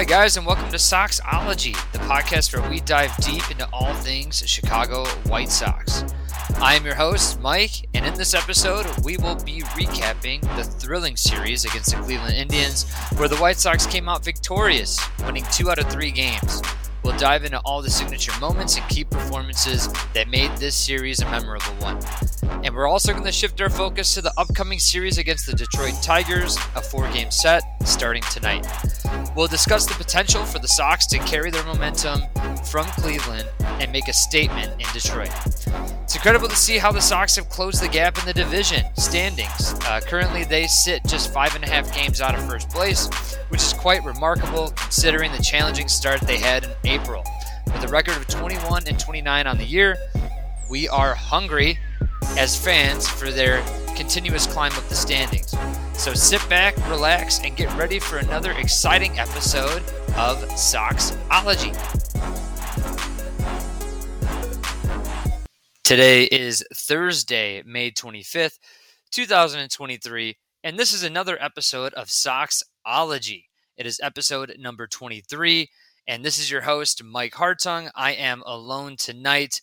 Hi guys, and welcome to Soxology, the podcast where we dive deep into all things Chicago White Sox. I am your host, Mike, and in this episode, we will be recapping the thrilling series against the Cleveland Indians, where the White Sox came out victorious, winning 2 out of 3 games. We'll dive into all the signature moments and key performances that made this series a memorable one. And we're also going to shift our focus to the upcoming series against the Detroit Tigers, a 4-game set starting tonight. We'll discuss the potential for the Sox to carry their momentum from Cleveland and make a statement in Detroit. It's incredible to see how the Sox have closed the gap in the division standings. Currently, they sit just 5.5 games out of first place, which is quite remarkable considering the challenging start they had in April. With a record of 21-29 on the year, we are hungry as fans for their continuous climb up the standings. So sit back, relax, and get ready for another exciting episode of Soxology. Today is Thursday, May 25th, 2023, and this is another episode of Soxology. It is episode number 23, and this is your host, Mike Hartung. I am alone tonight.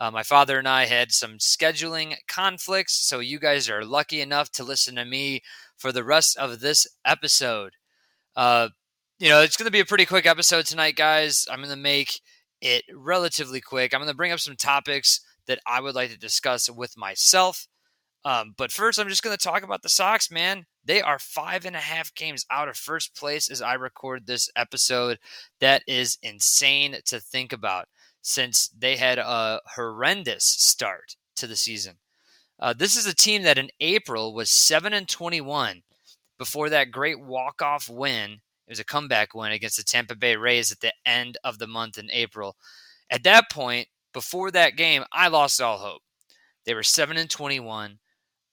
My father and I had some scheduling conflicts, so you guys are lucky enough to listen to me for the rest of this episode. It's going to be a pretty quick episode tonight, guys. I'm going to make it relatively quick. I'm going to bring up some topics that I would like to discuss with myself. But first, I'm just going to talk about the Sox, man. They are 5.5 games out of first place as I record this episode. That is insane to think about, since they had a horrendous start to the season. This is a team that in April was 7-21 before that great walk-off win. It was a comeback win against the Tampa Bay Rays at the end of the month in April. At that point, before that game, I lost all hope. They were 7-21.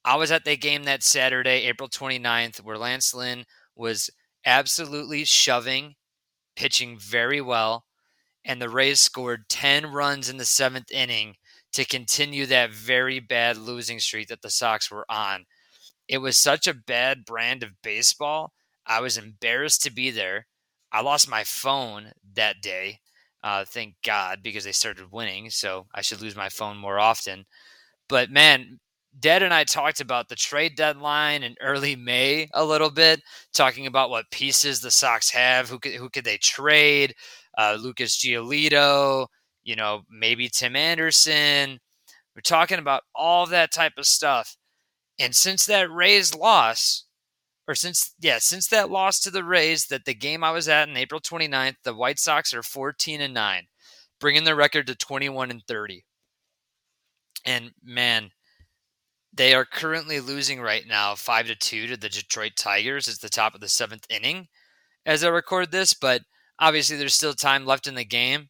I was at that game that Saturday, April 29th, where Lance Lynn was absolutely shoving, pitching very well, and the Rays scored 10 runs in the 7th inning to continue that very bad losing streak that the Sox were on. It was such a bad brand of baseball. I was embarrassed to be there. I lost my phone that day, thank God, because they started winning, so I should lose my phone more often. But, man, Dad and I talked about the trade deadline in early May a little bit, talking about what pieces the Sox have, who could they trade, Lucas Giolito, maybe Tim Anderson. We're talking about all that type of stuff. And since that Rays loss, since that loss to the Rays, that the game I was at on April 29th, the White Sox are 14-9, bringing their record to 21-30. And man, they are currently losing right now 5-2 to the Detroit Tigers. It's the top of the 7th inning as I record this, but obviously, there's still time left in the game,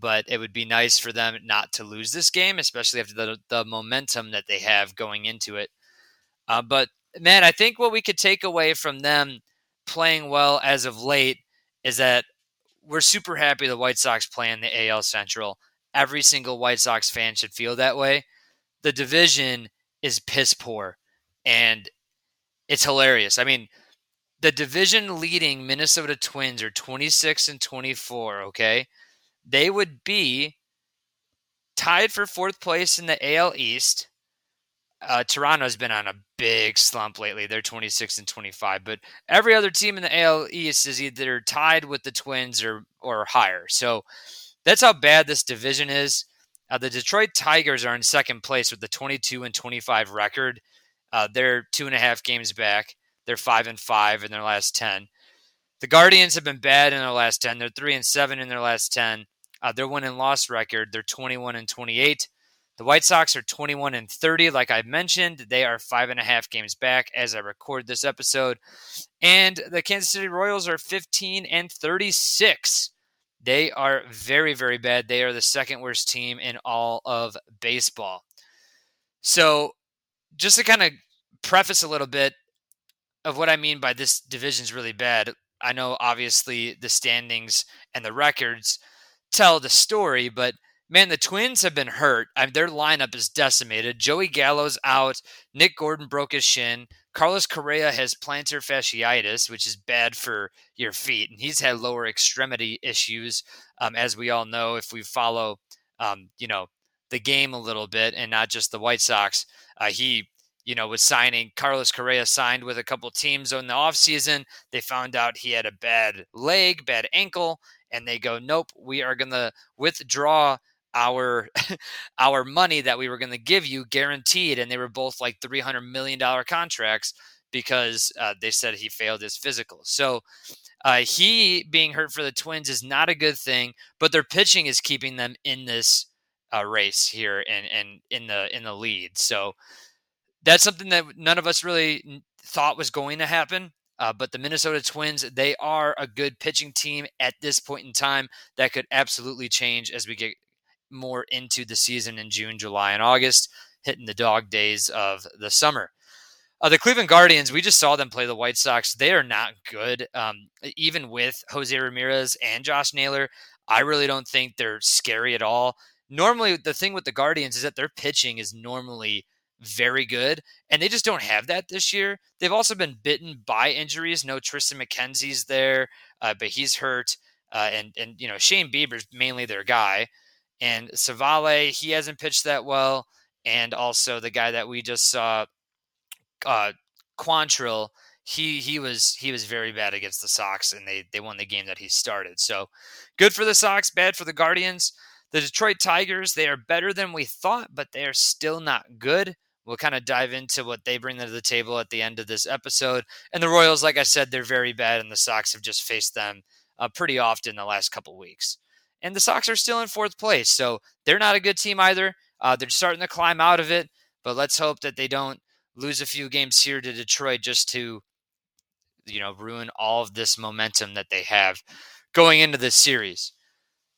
but it would be nice for them not to lose this game, especially after the momentum that they have going into it. But, man, I think what we could take away from them playing well as of late is that we're super happy the White Sox play in the AL Central. Every single White Sox fan should feel that way. The division is piss poor, and it's hilarious. I mean, the division-leading Minnesota Twins are 26-24, okay? They would be tied for 4th place in the AL East. Toronto's been on a big slump lately. They're 26-25. But every other team in the AL East is either tied with the Twins or higher. So that's how bad this division is. The Detroit Tigers are in 2nd place with a 22-25 record. They're 2.5 games back. They're 5-5 in their last 10. The Guardians have been bad in their last 10. They're 3-7 in their last 10. Their win and loss record, they're 21-28. The White Sox are 21-30. Like I mentioned, they are 5.5 games back as I record this episode. And the Kansas City Royals are 15-36. They are very, very bad. They are the 2nd worst team in all of baseball. So just to kind of preface a little bit of what I mean by this division's really bad, I know obviously the standings and the records tell the story, but Man, the Twins have been hurt. Their lineup is decimated. Joey Gallo's out. Nick Gordon broke his shin. Carlos Correa has plantar fasciitis, which is bad for your feet. And he's had lower extremity issues, as we all know, if we follow, the game a little bit and not just the White Sox. Carlos Correa signed with a couple teams in the offseason. They found out he had a bad leg, bad ankle, and they go, nope, we are going to withdraw our money that we were going to give you guaranteed. And they were both like $300 million contracts because they said he failed his physical. So he being hurt for the Twins is not a good thing, but their pitching is keeping them in this race here and in the lead. So that's something that none of us really thought was going to happen. But the Minnesota Twins, they are a good pitching team at this point in time. That could absolutely change as we get more into the season in June, July, and August, hitting the dog days of the summer. The Cleveland Guardians, we just saw them play the White Sox. They are not good. Even with Jose Ramirez and Josh Naylor, I really don't think they're scary at all. Normally, the thing with the Guardians is that their pitching is normally very good, and they just don't have that this year. They've also been bitten by injuries. No Tristan McKenzie's there, but he's hurt. And Shane Bieber's mainly their guy. And Savale, he hasn't pitched that well. And also the guy that we just saw, Quantrill, he was very bad against the Sox, and they won the game that he started. So good for the Sox, bad for the Guardians. The Detroit Tigers, they are better than we thought, but they are still not good. We'll kind of dive into what they bring to the table at the end of this episode. And the Royals, like I said, they're very bad, and the Sox have just faced them pretty often the last couple weeks. And the Sox are still in fourth place, so they're not a good team either. They're starting to climb out of it, but let's hope that they don't lose a few games here to Detroit just to, ruin all of this momentum that they have going into this series.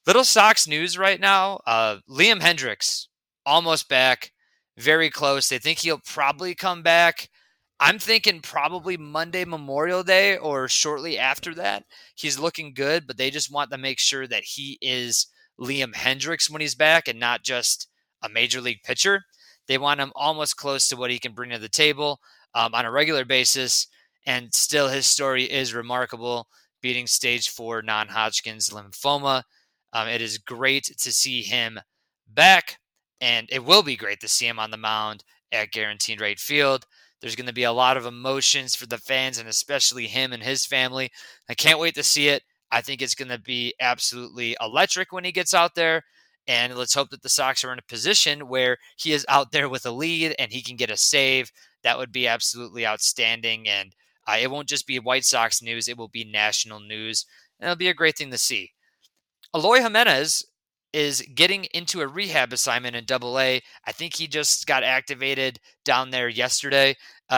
Little Sox news right now. Liam Hendricks, almost back, very close. They think he'll probably come back. I'm thinking probably Monday, Memorial Day, or shortly after that. He's looking good, but they just want to make sure that he is Liam Hendricks when he's back and not just a major league pitcher. They want him almost close to what he can bring to the table on a regular basis. And still, his story is remarkable, beating stage 4 non-Hodgkin's lymphoma. It is great to see him back, and it will be great to see him on the mound at Guaranteed Rate Field. There's going to be a lot of emotions for the fans, and especially him and his family. I can't wait to see it. I think it's going to be absolutely electric when he gets out there. And let's hope that the Sox are in a position where he is out there with a lead and he can get a save. That would be absolutely outstanding. And it won't just be White Sox news. It will be national news. And it'll be a great thing to see. Aloy Jimenez is getting into a rehab assignment in AA. I think he just got activated down there yesterday.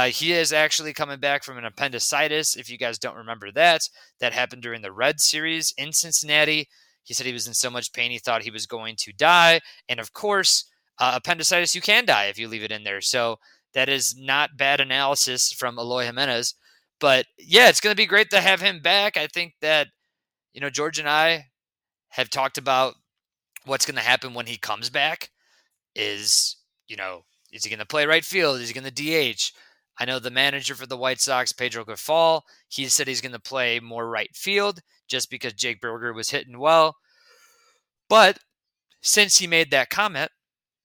He is actually coming back from an appendicitis. If you guys don't remember that happened during the Red Series in Cincinnati. He said he was in so much pain he thought he was going to die. And of course, appendicitis, you can die if you leave it in there. So that is not bad analysis from Aloy Jimenez. But yeah, it's going to be great to have him back. I think that, George and I have talked about what's going to happen when he comes back is, is he going to play right field? Is he going to DH? I know the manager for the White Sox, Pedro Grafal, he said he's going to play more right field just because Jake Berger was hitting well. But since he made that comment,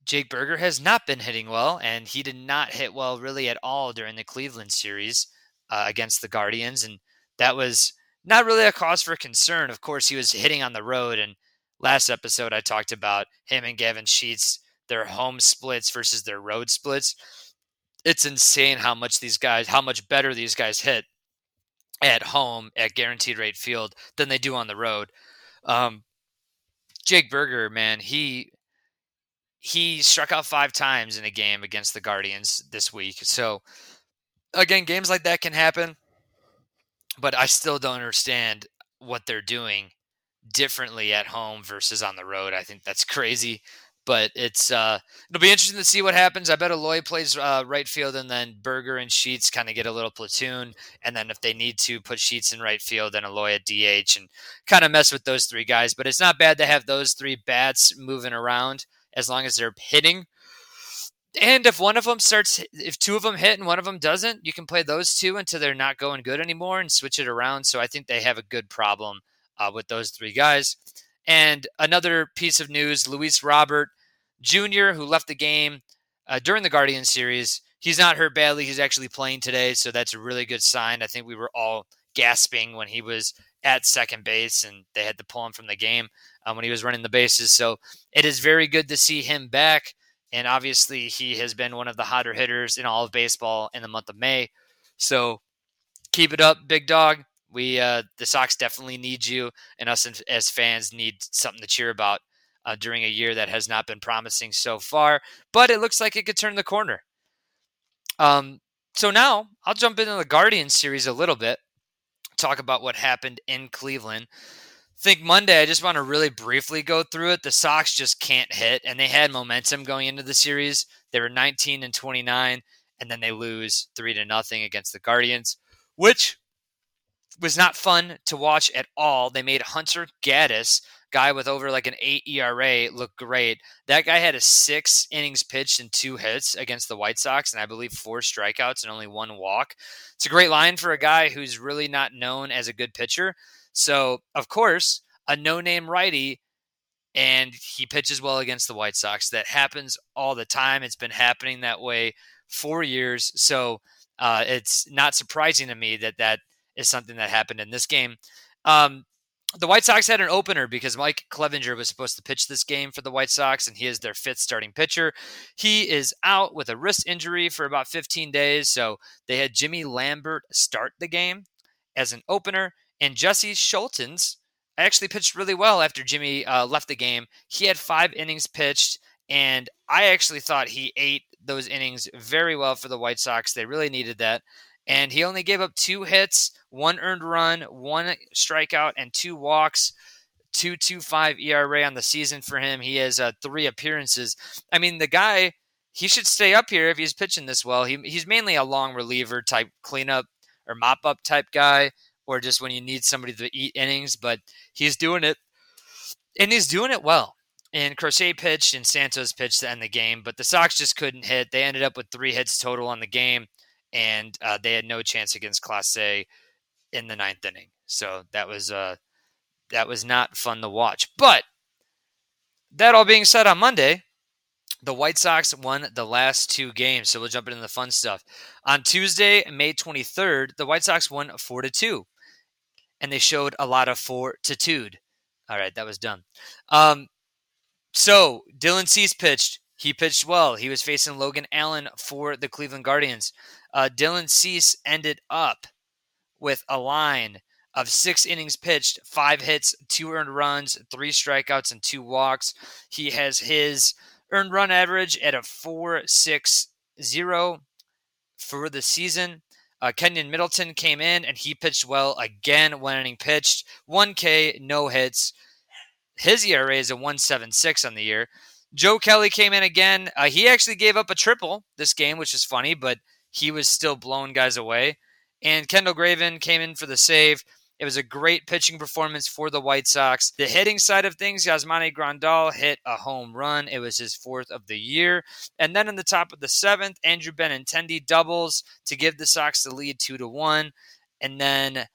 Jake Berger has not been hitting well, and he did not hit well really at all during the Cleveland series against the Guardians. And that was not really a cause for concern. Of course, he was hitting on the road, and last episode, I talked about him and Gavin Sheets, their home splits versus their road splits. It's insane how much better these guys hit at home at Guaranteed Rate Field than they do on the road. Jake Berger, man, he struck out 5 times in a game against the Guardians this week. So, again, games like that can happen, but I still don't understand what they're doing differently at home versus on the road. I think that's crazy. But it'll be interesting to see what happens. I bet Aloy plays right field, and then Berger and Sheets kind of get a little platoon. And then if they need to, put Sheets in right field and Aloy at DH and kind of mess with those three guys. But it's not bad to have those three bats moving around as long as they're hitting. And if one of them starts, if two of them hit and one of them doesn't, you can play those two until they're not going good anymore and switch it around. So I think they have a good problem with those three guys. And another piece of news, Luis Robert Jr., who left the game during the Guardian series. He's not hurt badly. He's actually playing today, so that's a really good sign. I think we were all gasping when he was at second base and they had to pull him from the game when he was running the bases. So it is very good to see him back. And obviously he has been one of the hotter hitters in all of baseball in the month of May. So keep it up, big dog. We the Sox definitely need you, and us as fans need something to cheer about during a year that has not been promising so far. But it looks like it could turn the corner. So now I'll jump into the Guardian series a little bit, talk about what happened in Cleveland. I think Monday, I just want to really briefly go through it. The Sox just can't hit, and they had momentum going into the series. They were 19-29, and then they lose 3-0 against the Guardians, which was not fun to watch at all. They made Hunter Gaddis, guy with over like an 8 ERA, look great. That guy had a 6 innings pitched and 2 hits against the White Sox, and I believe 4 strikeouts and only 1 walk. It's a great line for a guy who's really not known as a good pitcher. So, of course, a no-name righty, and he pitches well against the White Sox. That happens all the time. It's been happening that way for years. So it's not surprising to me that that is something that happened in this game. The White Sox had an opener because Mike Clevenger was supposed to pitch this game for the White Sox, and he is their 5th starting pitcher. He is out with a wrist injury for about 15 days, so they had Jimmy Lambert start the game as an opener, and Jesse Schultons actually pitched really well after Jimmy left the game. He had 5 innings pitched, and I actually thought he ate those innings very well for the White Sox. They really needed that. And he only gave up 2 hits, 1 earned run, 1 strikeout, and 2 walks. 2.25 ERA on the season for him. He has 3 appearances. I mean, the guy, he should stay up here if he's pitching this well. He's mainly a long reliever type cleanup or mop-up type guy, or just when you need somebody to eat innings. But he's doing it, and he's doing it well. And Crochet pitched and Santos pitched to end the game, but the Sox just couldn't hit. They ended up with 3 hits total on the game. And they had no chance against Class A in the 9th inning. So that was not fun to watch. But that all being said, on Monday, the White Sox won the last 2 games. So we'll jump into the fun stuff. On Tuesday, May 23rd, the White Sox won 4-2. And they showed a lot of fortitude. All right, that was dumb. So Dylan Cease pitched. He pitched well. He was facing Logan Allen for the Cleveland Guardians. Dylan Cease ended up with a line of 6 innings pitched, 5 hits, 2 earned runs, 3 strikeouts, and 2 walks. He has his earned run average at a 4.60 for the season. Kenyon Middleton came in, and he pitched well again. 1 inning pitched, 1K, no hits. His ERA is a 1.76 on the year. Joe Kelly came in again. He actually gave up a triple this game, which is funny, but he was still blowing guys away. And Kendall Graveman came in for the save. It was a great pitching performance for the White Sox. The hitting side of things, Yasmani Grandal hit a home run. It was his 4th of the year. And then in the top of the 7th, Andrew Benintendi doubles to give the Sox the lead 2-1. And then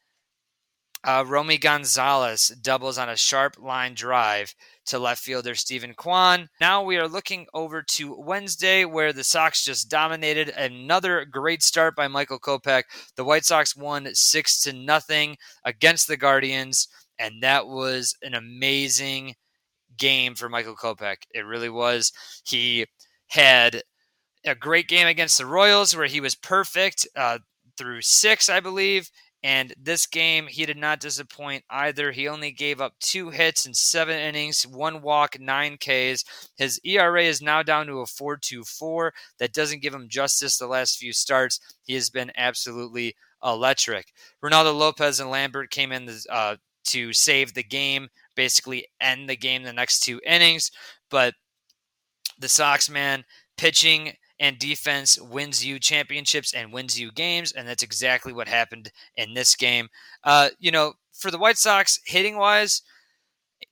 Romy Gonzalez doubles on a sharp line drive to left fielder Stephen Kwan. Now we are looking over to Wednesday, where the Sox just dominated. Another great start by Michael Kopech. The White Sox won 6-0 against the Guardians, and that was an amazing game for Michael Kopech. It really was. He had a great game against the Royals where he was perfect through 6, I believe. And this game, he did not disappoint either. He only gave up 2 hits in 7 innings, 1 walk, 9 Ks. His ERA is now down to a 4.24. That doesn't give him justice the last few starts. He has been absolutely electric. Ronaldo Lopez and Lambert came in to save the game, basically end the game the next 2 innings. But the Sox, man. Pitching and defense wins you championships and wins you games, and that's exactly what happened in this game. For the White Sox, hitting-wise,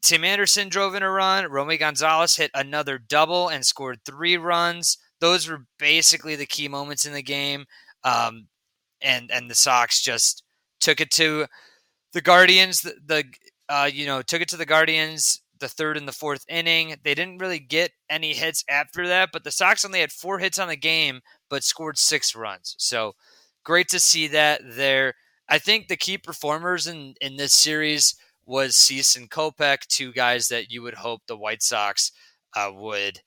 Tim Anderson drove in a run. Romy Gonzalez hit another double and scored 3 runs. Those were basically the key moments in the game, and the Sox just took it to the Guardians. Took it to the Guardians. The third and the fourth inning, they didn't really get any hits after that, but the Sox only had 4 hits on the game, but scored 6 runs. So great to see that there. I think the key performers in this series was Cease and Kopech, 2 guys that you would hope the White Sox would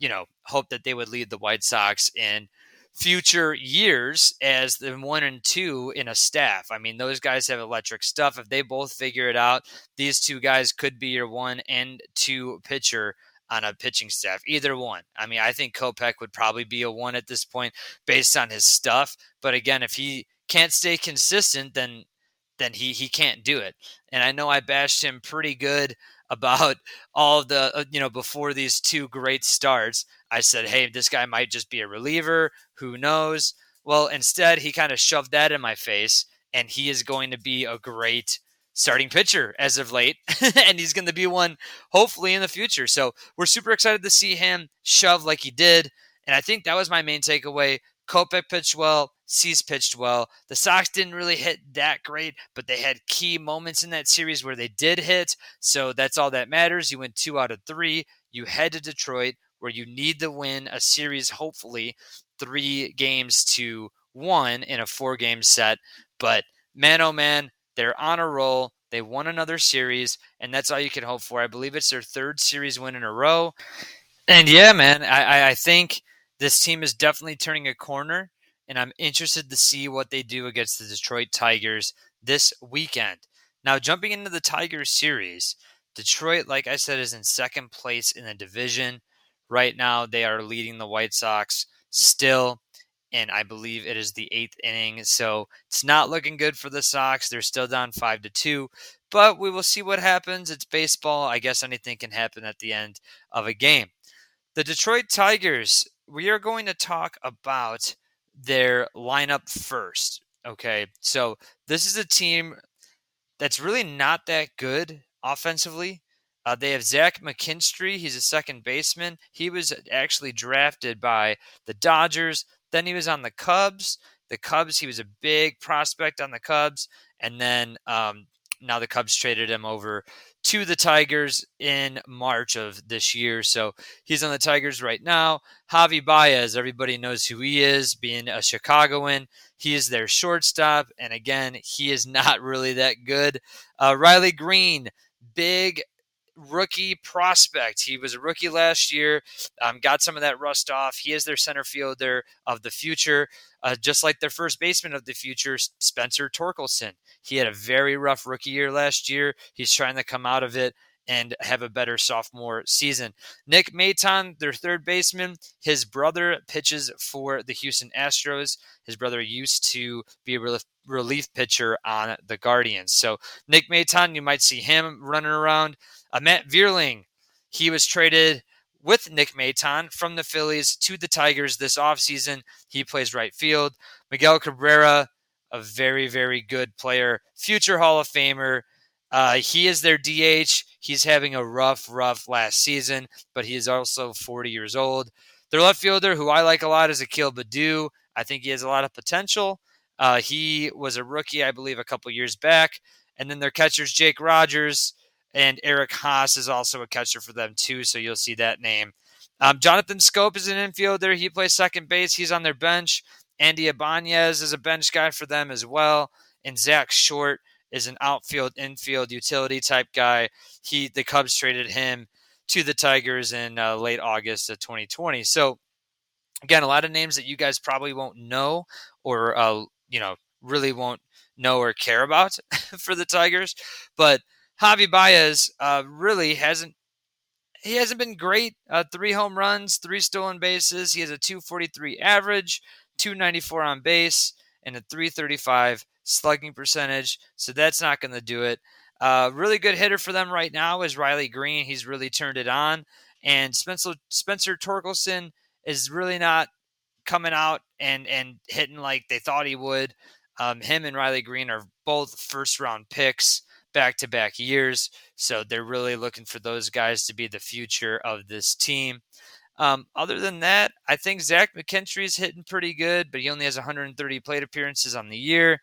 lead the White Sox in future years as the 1 and 2 in a staff. I mean, those guys have electric stuff. If they both figure it out, these 2 guys could be your 1 and 2 pitcher on a pitching staff, either one. I mean, I think Kopech would probably be a 1 at this point based on his stuff. But again, if he can't stay consistent, then he can't do it. And I know I bashed him pretty good about all the, before these 2 great starts. I said, hey, this guy might just be a reliever. Who knows? Well, instead, he kind of shoved that in my face, and he is going to be a great starting pitcher as of late, and he's going to be one hopefully in the future. So we're super excited to see him shove like he did, and I think that was my main takeaway. Kopech pitched well. Cease pitched well. The Sox didn't really hit that great, but they had key moments in that series where they did hit. So that's all that matters. You went 2 out of 3. You head to Detroit where you need to win a series, hopefully 3 games to 1 in a 4-game set. But man, oh man, they're on a roll. They won another series, and that's all you can hope for. I believe it's their 3rd series win in a row. And yeah, man, I think this team is definitely turning a corner. And I'm interested to see what they do against the Detroit Tigers this weekend. Now, jumping into the Tigers series, Detroit, like I said, is in 2nd place in the division. Right now, they are leading the White Sox still, and I believe it is the 8th inning. So it's not looking good for the Sox. They're still down 5-2, but we will see what happens. It's baseball. I guess anything can happen at the end of a game. The Detroit Tigers, we are going to talk about their lineup first. Okay. So this is a team that's really not that good offensively. They have Zach McKinstry. He's a second baseman. He was actually drafted by the Dodgers. Then he was on the Cubs. He was a big prospect on the Cubs. And then now the Cubs traded him over to the Tigers in March of this year. So he's on the Tigers right now. Javi Baez, everybody knows who he is, being a Chicagoan. He is their shortstop. And again, he is not really that good. Riley Green, big rookie prospect. He was a rookie last year, got some of that rust off. He is their center fielder of the future, just like their first baseman of the future, Spencer Torkelson. He had a very rough rookie year last year. He's trying to come out of it and have a better sophomore season. Nick Maton, their third baseman, his brother pitches for the Houston Astros. His brother used to be a relief pitcher on the Guardians. So Nick Maton, you might see him running around. Matt Vierling, he was traded with Nick Maton from the Phillies to the Tigers this offseason. He plays right field. Miguel Cabrera, a very, very good player, future Hall of Famer. He is their DH. He's having a rough last season, but he is also 40 years old. Their left fielder, who I like a lot, is Akil Baddoo. I think he has a lot of potential. He was a rookie, I believe, a couple years back. And then their catchers, Jake Rogers, and Eric Haas is also a catcher for them, too, so you'll see that name. Jonathan Scope is an infielder. He plays second base. He's on their bench. Andy Ibanez is a bench guy for them as well. And Zach Short is an outfield, infield, utility-type guy. The Cubs traded him to the Tigers in late August of 2020. So, again, a lot of names that you guys probably won't know or, really won't know or care about for the Tigers. But Javi Baez really hasn't been great. 3 home runs, 3 stolen bases. He has a 243 average, 294 on base, and a 335 slugging percentage. So that's not going to do it. Really good hitter for them right now is Riley Green. He's really turned it on. And Spencer Torkelson is really not coming out and hitting like they thought he would. Him and Riley Green are both first-round picks back-to-back years, so they're really looking for those guys to be the future of this team. Other than that, I think Zach McKinstry is hitting pretty good, but he only has 130 plate appearances on the year.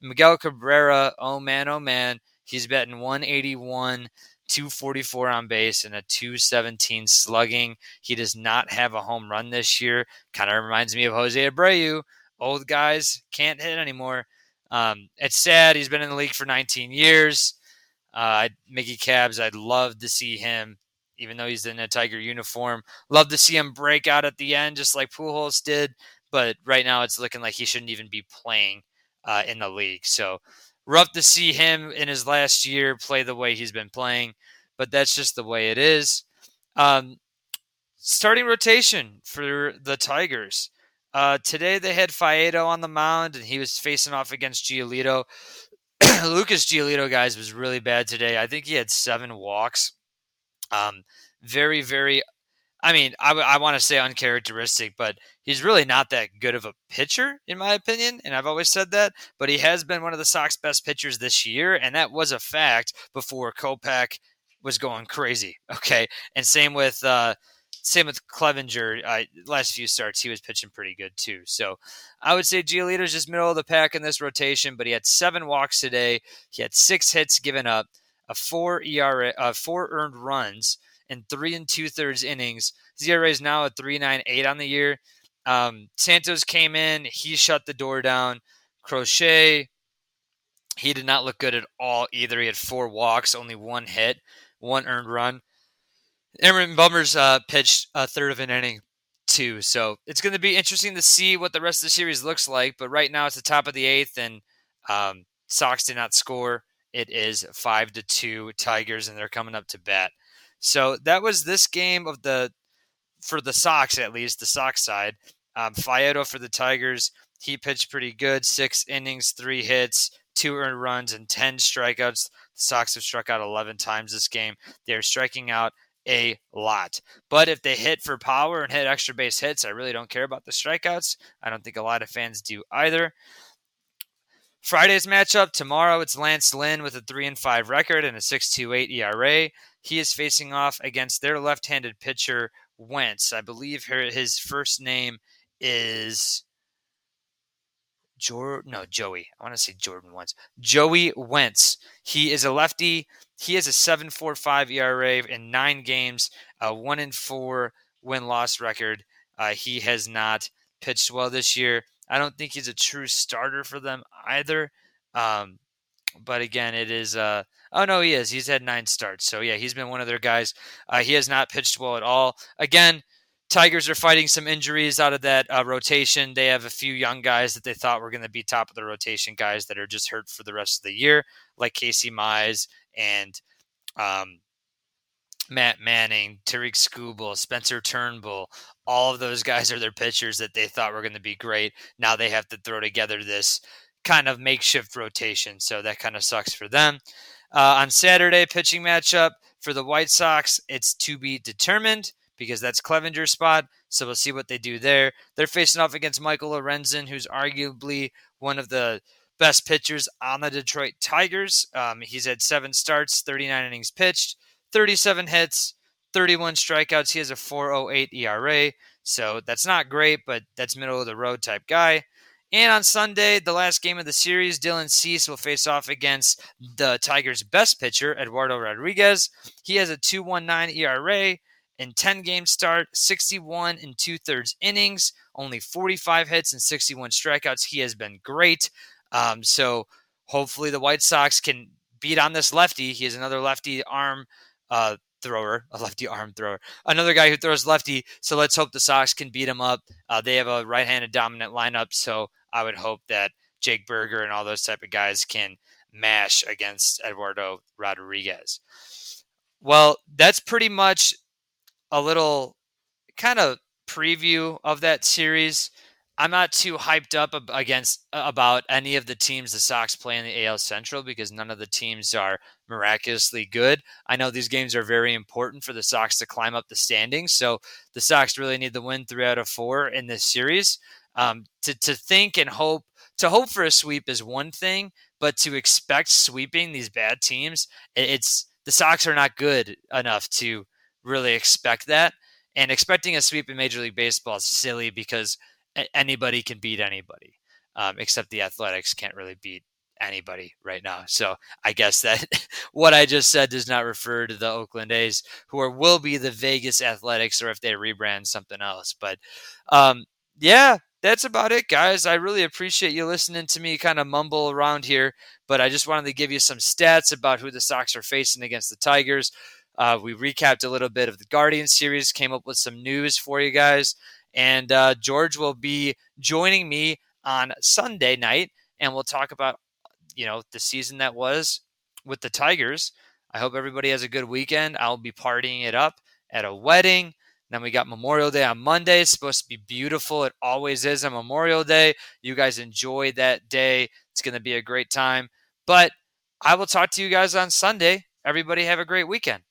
Miguel Cabrera, oh man, he's batting 181, 244 on base, and a 217 slugging. He does not have a home run this year. Kind of reminds me of Jose Abreu. Old guys can't hit anymore. It's sad. He's been in the league for 19 years. Mickey Cabs, I'd love to see him, even though he's in a Tiger uniform. Love to see him break out at the end, just like Pujols did. But right now it's looking like he shouldn't even be playing in the league. So rough to see him in his last year play the way he's been playing. But that's just the way it is. Starting rotation for the Tigers. Today they had Faedo on the mound, and he was facing off against Giolito. Lucas Giolito, guys, was really bad today. I think he had 7 walks. Very, very, I mean, I want to say uncharacteristic, but he's really not that good of a pitcher, in my opinion, and I've always said that, but he has been one of the Sox best pitchers this year, and that was a fact before Kopech was going crazy, okay? And same with Clevenger. Last few starts, he was pitching pretty good too. So I would say Giolito's just middle of the pack in this rotation, but he had 7 walks today. He had 6 hits given up, a 4 earned runs in 3 2/3 innings. His ERA is now at 3.98 on the year. Santos came in. He shut the door down. Crochet, he did not look good at all either. He had 4 walks, only 1 hit, 1 earned run. Aaron Bummer's pitched a third of an inning too, so it's going to be interesting to see what the rest of the series looks like. But right now, it's the top of the eighth, and Sox did not score. It is 5-2 Tigers, and they're coming up to bat. So that was this game for the Sox, at least the Sox side. Faedo for the Tigers, he pitched pretty good: 6 innings, 3 hits, 2 earned runs, and 10 strikeouts. The Sox have struck out 11 times this game. They're striking out a lot. But if they hit for power and hit extra base hits, I really don't care about the strikeouts. I don't think a lot of fans do either. Friday's matchup tomorrow, it's Lance Lynn with a 3-5 record and a 6.28 ERA. He is facing off against their left-handed pitcher, Wentz. I believe his first name is Joey. I want to say Jordan Wentz. Joey Wentz. He is a lefty. He has a 7.45 ERA in 9 games, a 1-4 win-loss record. He has not pitched well this year. I don't think he's a true starter for them either. But again, it is oh, no, he is. He's had 9 starts. So, yeah, he's been one of their guys. He has not pitched well at all. Again, Tigers are fighting some injuries out of that rotation. They have a few young guys that they thought were going to be top of the rotation guys that are just hurt for the rest of the year, like Casey Mize and Matt Manning, Tariq Skubal, Spencer Turnbull. All of those guys are their pitchers that they thought were going to be great. Now they have to throw together this kind of makeshift rotation, so that kind of sucks for them. On Saturday, pitching matchup for the White Sox, it's to be determined, because that's Clevenger's spot, so we'll see what they do there. They're facing off against Michael Lorenzen, who's arguably one of the best pitchers on the Detroit Tigers. He's had 7 starts, 39 innings pitched, 37 hits, 31 strikeouts. He has a 4.08 ERA, so that's not great, but that's middle-of-the-road type guy. And on Sunday, the last game of the series, Dylan Cease will face off against the Tigers' best pitcher, Eduardo Rodriguez. He has a 2.19 ERA. In 10 game start, 61 2/3 innings, only 45 hits and 61 strikeouts. He has been great. So hopefully the White Sox can beat on this lefty. He is another lefty arm thrower, a lefty arm thrower, another guy who throws lefty. So let's hope the Sox can beat him up. They have a right-handed dominant lineup. So I would hope that Jake Berger and all those type of guys can mash against Eduardo Rodriguez. Well, that's pretty much a little kind of preview of that series. I'm not too hyped up about any of the teams the Sox play in the AL Central because none of the teams are miraculously good. I know these games are very important for the Sox to climb up the standings, so the Sox really need the win 3 out of 4 in this series. To think and hope, to hope for a sweep is one thing, but to expect sweeping these bad teams, it's the Sox are not good enough to really expect that. And expecting a sweep in Major League Baseball is silly because anybody can beat anybody, except the Athletics can't really beat anybody right now. So I guess that what I just said does not refer to the Oakland A's, who are, will be the Vegas Athletics, or if they rebrand something else. But yeah, that's about it, guys. I really appreciate you listening to me kind of mumble around here, but I just wanted to give you some stats about who the Sox are facing against the Tigers. We recapped a little bit of the Guardian series, came up with some news for you guys. And George will be joining me on Sunday night, and we'll talk about, you know, the season that was with the Tigers. I hope everybody has a good weekend. I'll be partying it up at a wedding. Then we got Memorial Day on Monday. It's supposed to be beautiful. It always is on Memorial Day. You guys enjoy that day. It's going to be a great time. But I will talk to you guys on Sunday. Everybody have a great weekend.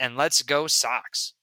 And let's go Sox.